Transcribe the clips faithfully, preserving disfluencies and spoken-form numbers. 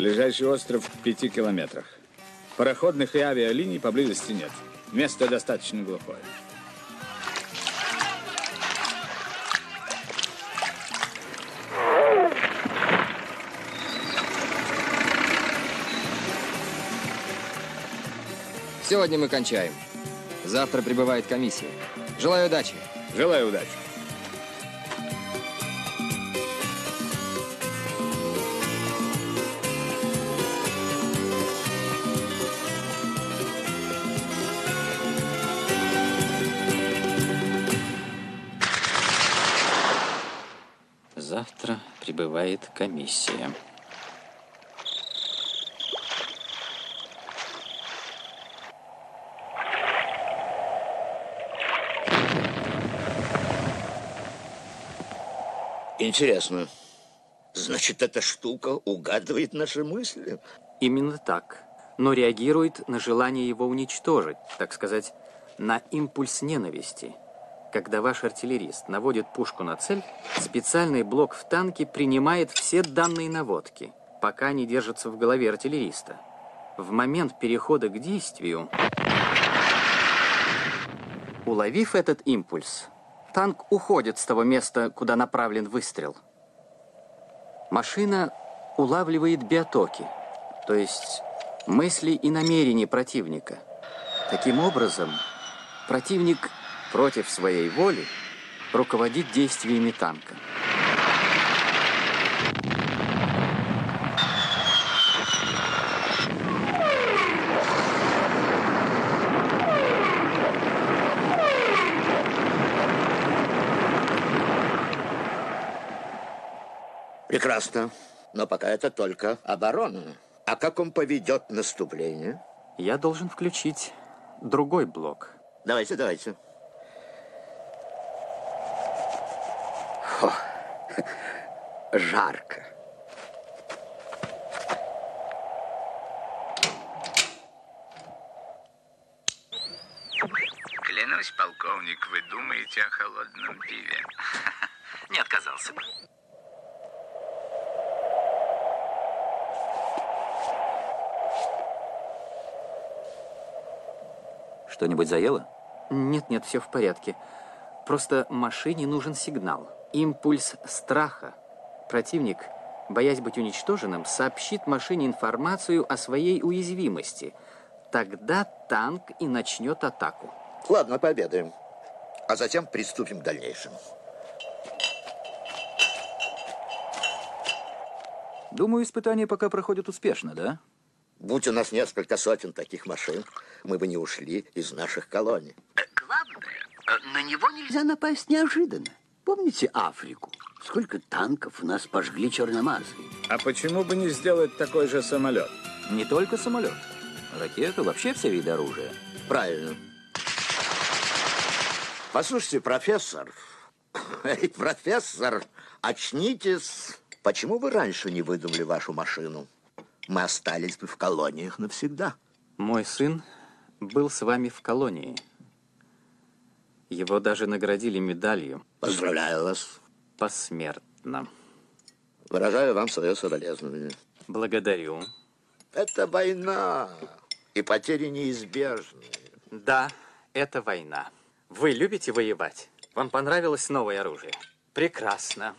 Ближайший остров в пяти километрах. Пароходных и авиалиний поблизости нет. Место достаточно глухое. Сегодня мы кончаем. Завтра прибывает комиссия. Желаю удачи. Желаю удачи. Завтра прибывает комиссия. Интересно. Значит, эта штука угадывает наши мысли? Именно так. Но реагирует на желание его уничтожить, так сказать, на импульс ненависти. Когда ваш артиллерист наводит пушку на цель, специальный блок в танке принимает все данные наводки, пока они держатся в голове артиллериста. В момент перехода к действию, уловив этот импульс, танк уходит с того места, куда направлен выстрел. Машина улавливает биотоки, то есть мысли и намерения противника. Таким образом, противник против своей воли руководит действиями танка. Прекрасно. Но пока это только оборона. А как он поведет наступление? Я должен включить другой блок. Давайте, давайте. О, жарко. Клянусь, полковник, вы думаете о холодном пиве. Не отказался бы. Что-нибудь заело? Нет, нет, все в порядке. Просто машине нужен сигнал. Импульс страха. Противник, боясь быть уничтоженным, сообщит машине информацию о своей уязвимости. Тогда танк и начнет атаку. Ладно, пообедаем. А затем приступим к дальнейшему. Думаю, испытания пока проходят успешно, да? Будь у нас несколько сотен таких машин, мы бы не ушли из наших колоний. Главное, на него нельзя напасть неожиданно. Помните Африку? Сколько танков у нас пожгли черномазы. А почему бы не сделать такой же самолет? Не только самолет. Ракеты, вообще все виды оружия. Правильно. Послушайте, профессор. Эй, профессор, очнитесь. Почему вы раньше не выдумали вашу машину? Мы остались бы в колониях навсегда. Мой сын был с вами в колонии. Его даже наградили медалью. Поздравляю вас. Посмертно. Выражаю вам свое соболезнование. Благодарю. Это война. И потери неизбежны. Да, это война. Вы любите воевать? Вам понравилось новое оружие? Прекрасно.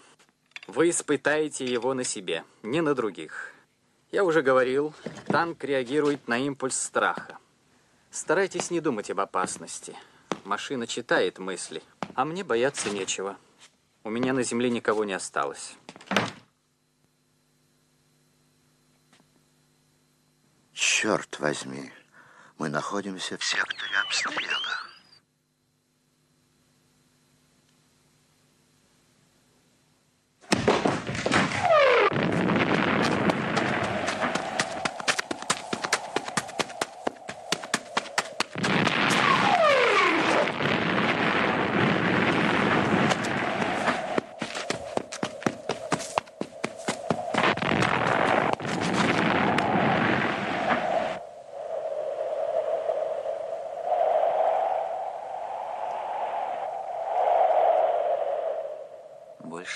Вы испытаете его на себе, не на других. Я уже говорил, танк реагирует на импульс страха. Старайтесь не думать об опасности. Машина читает мысли, а мне бояться нечего. У меня на земле никого не осталось. Черт возьми, мы находимся в секторе обстрела.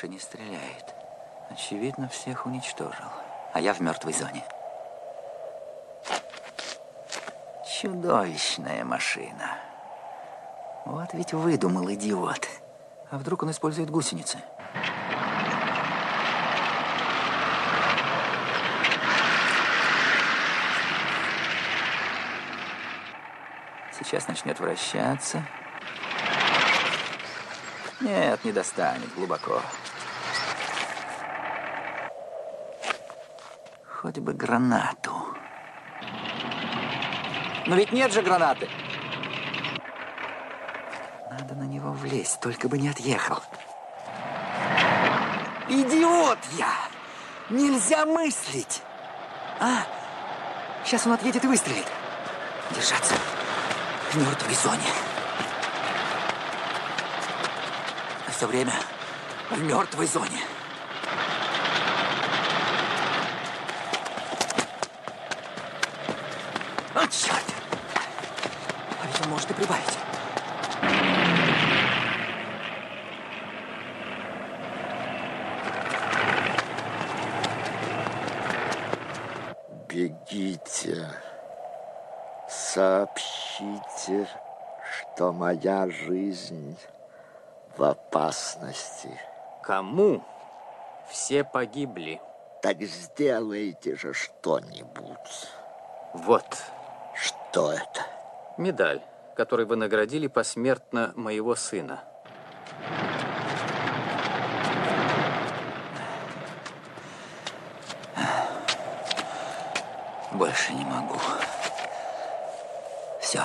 Не стреляет. Очевидно, всех уничтожил. А я в мертвой зоне. Чудовищная машина. Вот ведь выдумал идиот. А вдруг он использует гусеницы? Сейчас начнет вращаться. Нет, не достанет глубоко. Хоть бы гранату. Но ведь нет же гранаты. Надо на него влезть, только бы не отъехал. Идиот я! Нельзя мыслить! А? Сейчас он отъедет и выстрелит. Держаться в мертвой зоне. Все время в мертвой зоне. О, черт! А ведь он может и прибавить. Бегите, сообщите, что моя жизнь в опасности. Кому? Все погибли. Так сделайте же что-нибудь. Вот. Что это? Медаль, которой вы наградили посмертно моего сына. Больше не могу. Все.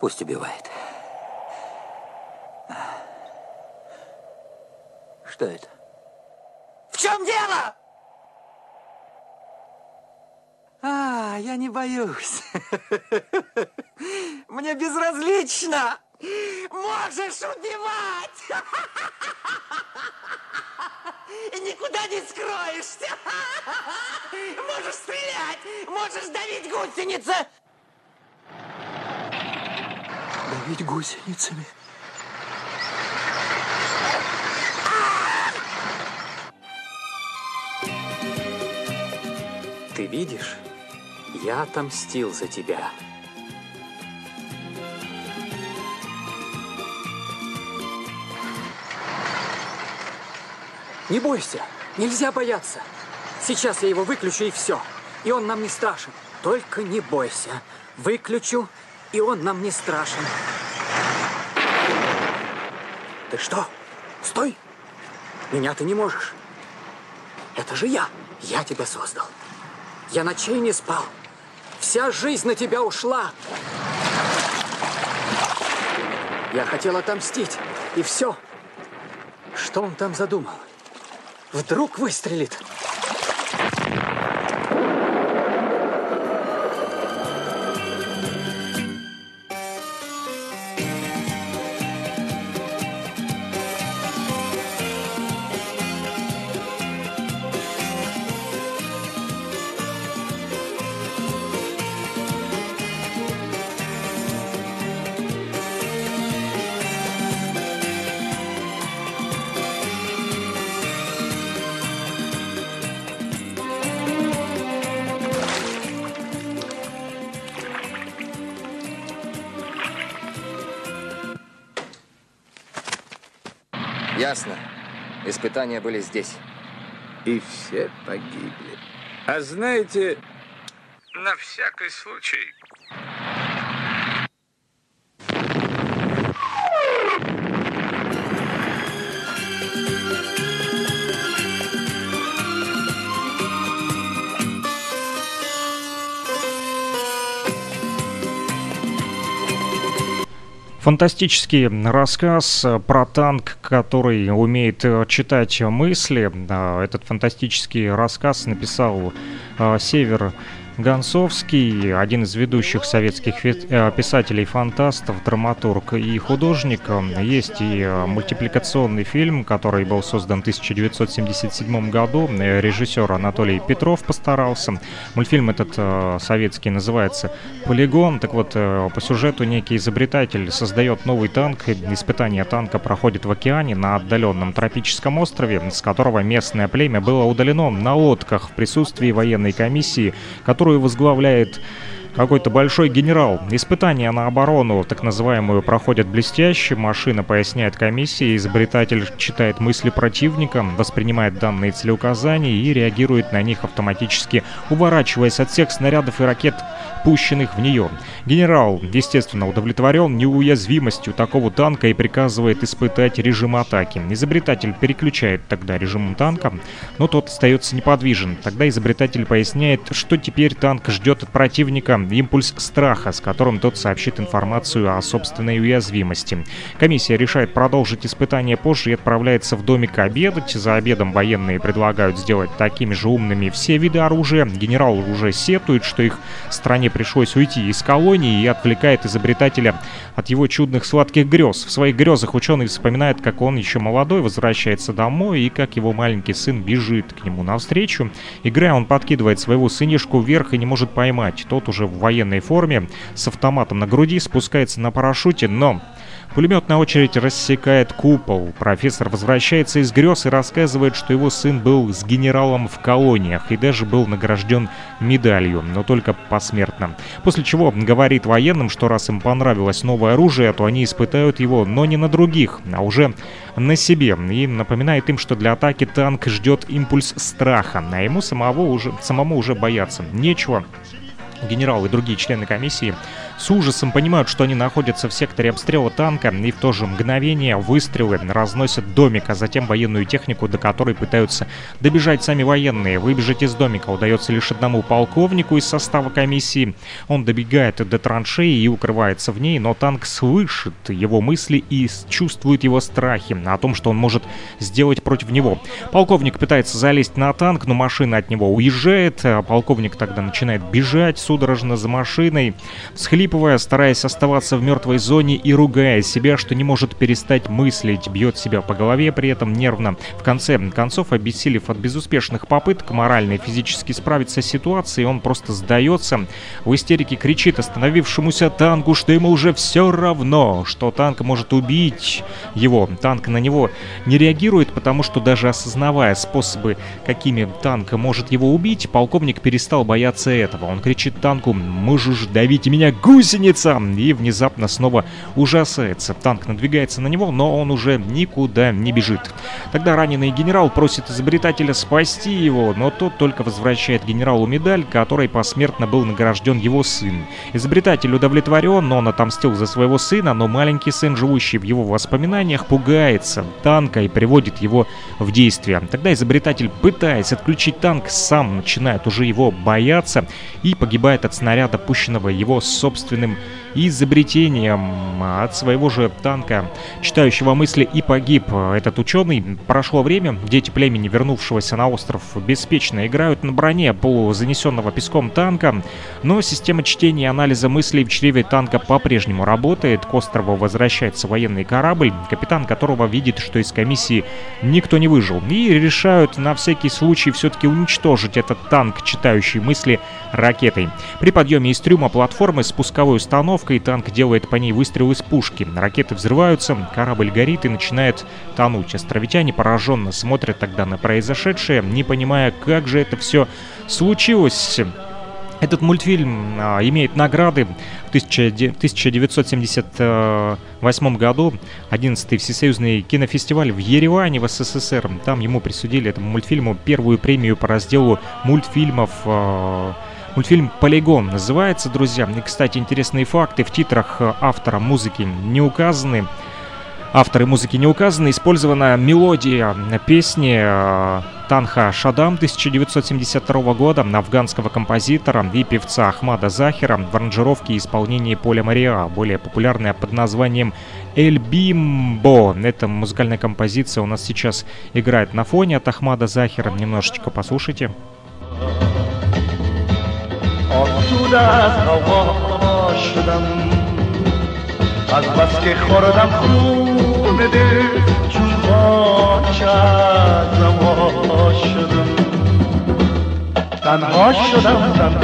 Пусть убивает. Что это? В чем дело? А, я не боюсь. Мне безразлично. Можешь убивать. И никуда не скроешься. Можешь стрелять. Можешь давить гусеницы. Давить гусеницами. Ты видишь, я отомстил за тебя. Не бойся, нельзя бояться. Сейчас я его выключу и все. И он нам не страшен. Только не бойся. Выключу, и он нам не страшен. Ты что? Стой! Меня ты не можешь. Это же я. Я тебя создал. Я ночей не спал. Вся жизнь на тебя ушла. Я хотел отомстить, и все. Что он там задумал? Вдруг выстрелит. Ясно. Испытания были здесь. И все погибли. А знаете, на всякий случай... Фантастический рассказ про танк, который умеет читать мысли. Этот фантастический рассказ написал Север Гонцовский, один из ведущих советских писателей-фантастов, драматург и художник. Есть и мультипликационный фильм, который был создан в тысяча девятьсот семьдесят седьмом году. Режиссер Анатолий Петров постарался. Мультфильм этот советский называется «Полигон». Так вот, по сюжету некий изобретатель создает новый танк. Испытание танка проходит в океане на отдаленном тропическом острове, с которого местное племя было удалено на лодках в присутствии военной комиссии, которая возглавляет какой-то большой генерал. Испытания на оборону, так называемую, проходят блестяще. Машина поясняет комиссии, изобретатель читает мысли противника, воспринимает данные целеуказания и реагирует на них автоматически, уворачиваясь от всех снарядов и ракет, пущенных в нее. Генерал, естественно, удовлетворен неуязвимостью такого танка и приказывает испытать режим атаки. Изобретатель переключает тогда режим танка, но тот остается неподвижен. Тогда изобретатель поясняет, что теперь танк ждет от противника импульс страха, с которым тот сообщит информацию о собственной уязвимости. Комиссия решает продолжить испытание позже и отправляется в домик обедать. За обедом военные предлагают сделать такими же умными все виды оружия. Генерал уже сетует, что их стране пришлось уйти из колонии, и отвлекает изобретателя от его чудных сладких грез. В своих грезах ученый вспоминает, как он еще молодой возвращается домой и как его маленький сын бежит к нему навстречу. Играя, он подкидывает своего сынишку вверх и не может поймать. Тот уже в военной форме, с автоматом на груди, спускается на парашюте, но пулемет на очередь рассекает купол. Профессор возвращается из грез и рассказывает, что его сын был с генералом в колониях и даже был награжден медалью, но только посмертно. После чего говорит военным, что раз им понравилось новое оружие, то они испытают его, но не на других, а уже на себе. И напоминает им, что для атаки танк ждет импульс страха, а ему самого уже, самому уже бояться нечего. Генерал и другие члены комиссии с ужасом понимают, что они находятся в секторе обстрела танка, и в то же мгновение выстрелы разносят домик, а затем военную технику, до которой пытаются добежать сами военные. Выбежать из домика удается лишь одному полковнику из состава комиссии. Он добегает до траншеи и укрывается в ней, но танк слышит его мысли и чувствует его страхи о том, что он может сделать против него. Полковник пытается залезть на танк, но машина от него уезжает. Полковник тогда начинает бежать судорожно за машиной, всхлипывая, стараясь оставаться в мертвой зоне и ругая себя, что не может перестать мыслить, бьет себя по голове, при этом нервно. В конце концов, обессилев от безуспешных попыток морально и физически справиться с ситуацией, он просто сдается. В истерике кричит остановившемуся танку, что ему уже все равно, что танк может убить его. Танк на него не реагирует, потому что даже осознавая способы, какими танк может его убить, полковник перестал бояться этого. Он кричит танку: «Можешь давить меня, гусеница!» И внезапно снова ужасается. Танк надвигается на него, но он уже никуда не бежит. Тогда раненый генерал просит изобретателя спасти его, но тот только возвращает генералу медаль, которой посмертно был награжден его сын. Изобретатель удовлетворен, но он отомстил за своего сына, но маленький сын, живущий в его воспоминаниях, пугается танка и приводит его в действие. Тогда изобретатель, пытаясь отключить танк, сам начинает уже его бояться и погибает от снаряда, пущенного его собственным изобретением от своего же танка, читающего мысли, и погиб этот ученый. Прошло время, дети племени, вернувшегося на остров, беспечно играют на броне полузанесенного песком танка, но система чтения и анализа мыслей в чреве танка по-прежнему работает. К острову возвращается военный корабль, капитан которого видит, что из комиссии никто не выжил, и решают на всякий случай все-таки уничтожить этот танк, читающий мысли, ракетой. При подъеме из трюма платформы с пусковой установкой танк делает по ней выстрел из пушки. Ракеты взрываются, корабль горит и начинает тонуть. Островитяне пораженно смотрят тогда на произошедшее, не понимая, как же это все случилось. Этот мультфильм а, имеет награды в тысяча девятьсот семьдесят восьмом году, одиннадцатый Всесоюзный кинофестиваль в Ереване, в СССР. Там ему присудили, этому мультфильму, первую премию по разделу мультфильмов. А, Мультфильм «Полигон» называется, друзья. И, кстати, интересные факты: в титрах автора музыки не указаны. Авторы музыки не указаны. Использована мелодия песни Танха Шадам тысяча девятьсот семьдесят второго года, афганского композитора и певца Ахмада Захера, в аранжировке и исполнении Поля Мария, более популярная под названием «Эль Бимбо». Эта музыкальная композиция у нас сейчас играет на фоне от Ахмада Захера. Немножечко послушайте. آسوده از هوا شدم، از بس که خوردم خون دل جوان شد، زوا شدم، تنها شدم، تنها.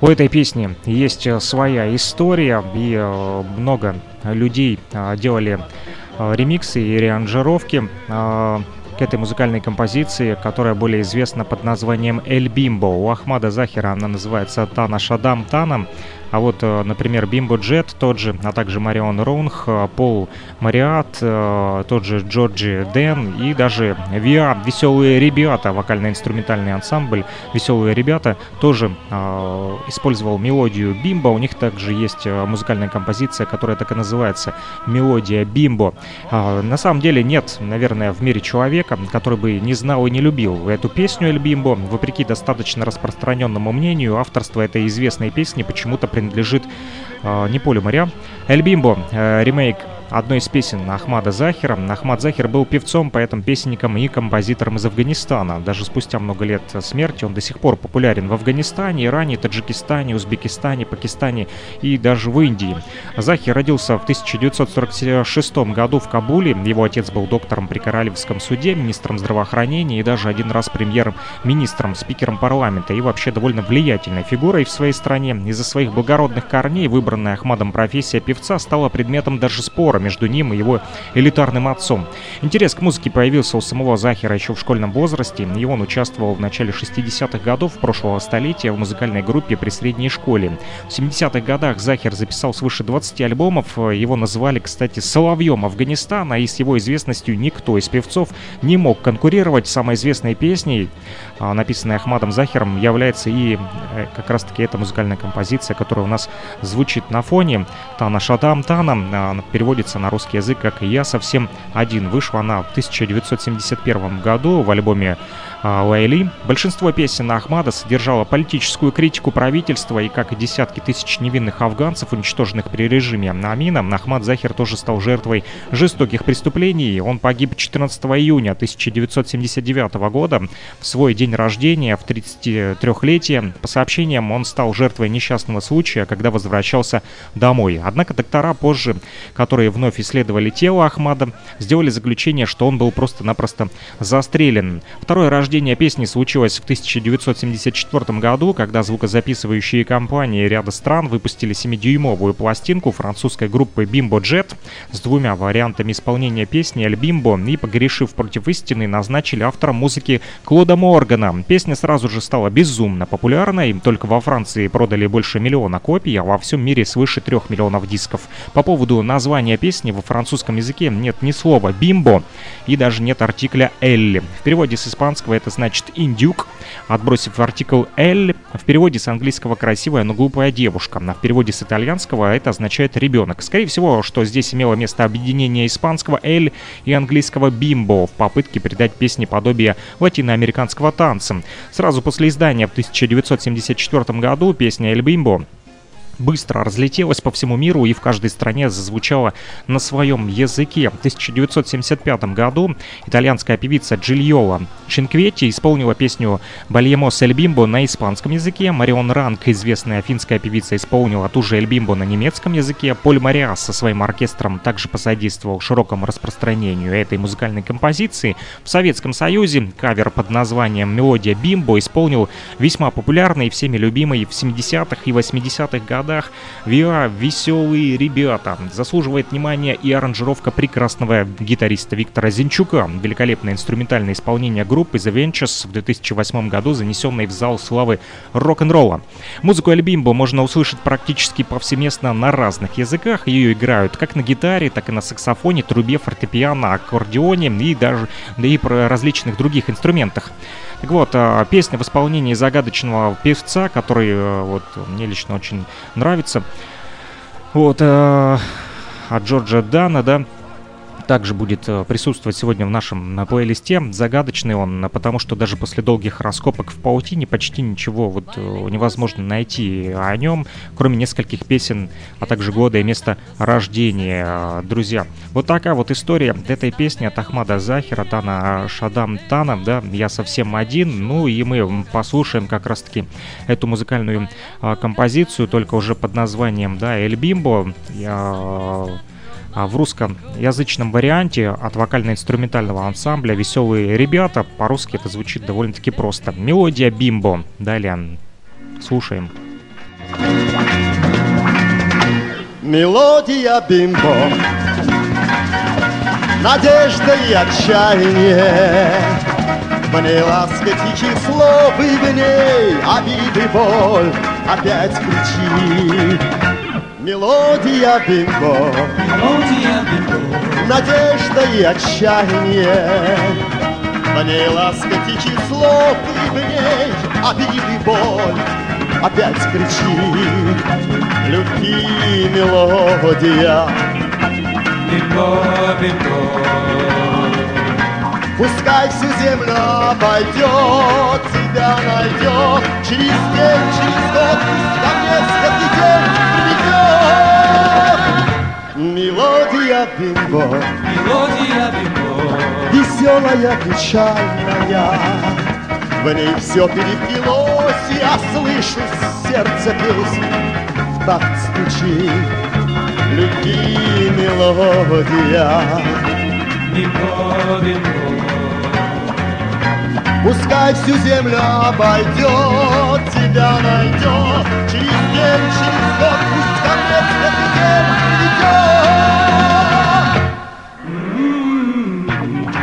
У этой песни есть своя история, и много людей делали ремиксы и реанжировки. к этой музыкальной композиции, которая более известна под названием «Эль Бимбо». У Ахмада Захера она называется «Танха Шадам Таном». А вот, например, Bimbo Jet тот же, а также Марион Рунг, Поль Мария, тот же Джорджи Дэн и даже ВИА, «Веселые Ребята», вокально-инструментальный ансамбль «Веселые Ребята», тоже э, использовал мелодию бимбо. У них также есть музыкальная композиция, которая так и называется «Мелодия бимбо». Э, на самом деле нет, наверное, в мире человека, который бы не знал и не любил эту песню «Эль Бимбо». Вопреки достаточно распространенному мнению, авторство этой известной песни почему-то принадлежит э, не Полю Мария. «Эль Бимбо» э, — ремейк одной из песен Ахмада Захера. Ахмад Захер был певцом, поэтом, песенником и композитором из Афганистана. Даже спустя много лет смерти он до сих пор популярен в Афганистане, Иране, Таджикистане, Узбекистане, Пакистане и даже в Индии. Захер родился в тысяча девятьсот сорок шестом году в Кабуле. Его отец был доктором при Королевском суде, министром здравоохранения и даже один раз премьер-министром, спикером парламента и вообще довольно влиятельной фигурой в своей стране. Из-за своих благородных корней выбранная Ахмадом профессия певца стала предметом даже спора между ним и его элитарным отцом. Интерес к музыке появился у самого Захера еще в школьном возрасте, и он участвовал в начале шестидесятых годов прошлого столетия в музыкальной группе при средней школе. В семидесятых годах Захер записал свыше двадцати альбомов, его называли, кстати, «Соловьем Афганистана», и с его известностью никто из певцов не мог конкурировать. Самой известной песней, написанной Ахмадом Захером, является и как раз-таки эта музыкальная композиция, которая у нас звучит на фоне, «Танха Шадам Таном», переводится на русский язык как «Я совсем один». Вышла она в тысяча девятьсот семьдесят первом году в альбоме «Лайли». Большинство песен Ахмада содержало политическую критику правительства, и как и десятки тысяч невинных афганцев, уничтоженных при режиме Амина, Ахмад Захер тоже стал жертвой жестоких преступлений. Он погиб четырнадцатого июня тысяча девятьсот семьдесят девятого года в свой день рождения, в тридцатитрёхлетие. По сообщениям, он стал жертвой несчастного случая, когда возвращался домой. Однако доктора позже, которые в вновь исследовали тело Ахмада, сделали заключение, что он был просто-напросто застрелен. Второе рождение песни случилось в тысяча девятьсот семьдесят четвёртом году, когда звукозаписывающие компании ряда стран выпустили семидюймовую пластинку французской группы Bimbo Jet с двумя вариантами исполнения песни «Эль Бимбо», и, погрешив против истины, назначили автором музыки Клода Моргана. Песня сразу же стала безумно популярной, только во Франции продали больше миллиона копий, а во всем мире свыше трех миллионов дисков. По поводу названия песни Песни во французском языке нет ни слова «бимбо» и даже нет артикля «эль». В переводе с испанского это значит «индюк», отбросив артикль «эль». В переводе с английского «красивая, но глупая девушка», а в переводе с итальянского это означает «ребенок». Скорее всего, что здесь имело место объединение испанского «эль» и английского «бимбо» в попытке придать песне подобие латиноамериканского танца. Сразу после издания в тысяча девятьсот семьдесят четвёртом году песня «Эль Бимбо» быстро разлетелась по всему миру и в каждой стране зазвучала на своем языке. В тысяча девятьсот семьдесят пятом году итальянская певица Джильола Чинкветти исполнила песню «Бальемос Эль Бимбо» на испанском языке. Марион Рунг, известная финская певица, исполнила ту же «Эль Бимбо» на немецком языке. Поль Мария со своим оркестром также посодействовал широкому распространению этой музыкальной композиции. В Советском Союзе кавер под названием «Мелодия Бимбо» исполнил весьма популярный и всеми любимый в семидесятых и восьмидесятых годах ВИА «Веселые ребята». Заслуживает внимания и аранжировка прекрасного гитариста Виктора Зинчука. Великолепное инструментальное исполнение группы The Ventures в две тысячи восьмом году, занесенной в зал славы рок-н-ролла. Музыку «Эль Бимбо» можно услышать практически повсеместно на разных языках. Ее играют как на гитаре, так и на саксофоне, трубе, фортепиано, аккордеоне и даже да и про различных других инструментах. Так вот, песня в исполнении загадочного певца, который вот мне лично очень нравится, вот, э, от Джорджа Дэна, да, также будет присутствовать сегодня в нашем плейлисте. Загадочный он, потому что даже после долгих раскопок в паутине почти ничего вот невозможно найти о нем, кроме нескольких песен, а также года и места рождения. Друзья, вот такая вот история этой песни от Ахмада Захера, «Танха Шадам Таном», да, «Я совсем один». Ну и мы послушаем как раз-таки эту музыкальную а, композицию, только уже под названием, да, «Эль Бимбо». Я... в русскоязычном варианте от вокально-инструментального ансамбля «Веселые ребята». По-русски это звучит довольно-таки просто. «Мелодия бимбо». Далее слушаем. Мелодия бимбо. надежда и отчаяние. В ней ласка птичьих слов, и в ней обиды и боль опять кричит. Мелодия бимбо, мелодия бимбо, надежда и отчаяние. В ней ласка птичьих слов, и в ней обиды и боль опять кричит. Любви мелодия бимбо, бимбо. Пускай всю землю обойдет, тебя найдет через день, через год, на несколько дней придет. Мелодия бимбо, мелодия бимбо, веселая, печальная. В ней все перепилось, я слышу сердце песнь, в такт стучит. Люби мелодия, бимбо, бимбо. Пускай всю землю обойдет, тебя найдет через день, через год, пусть конец этот день обойдет,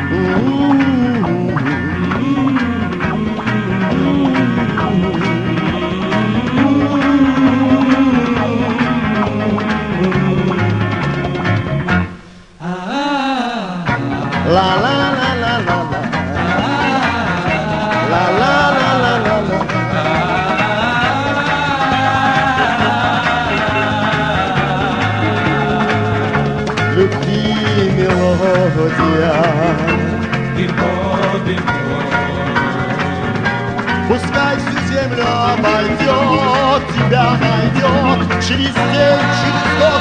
тебя найдет через день, через год,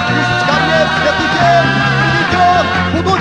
пусть ко мне свету день придет.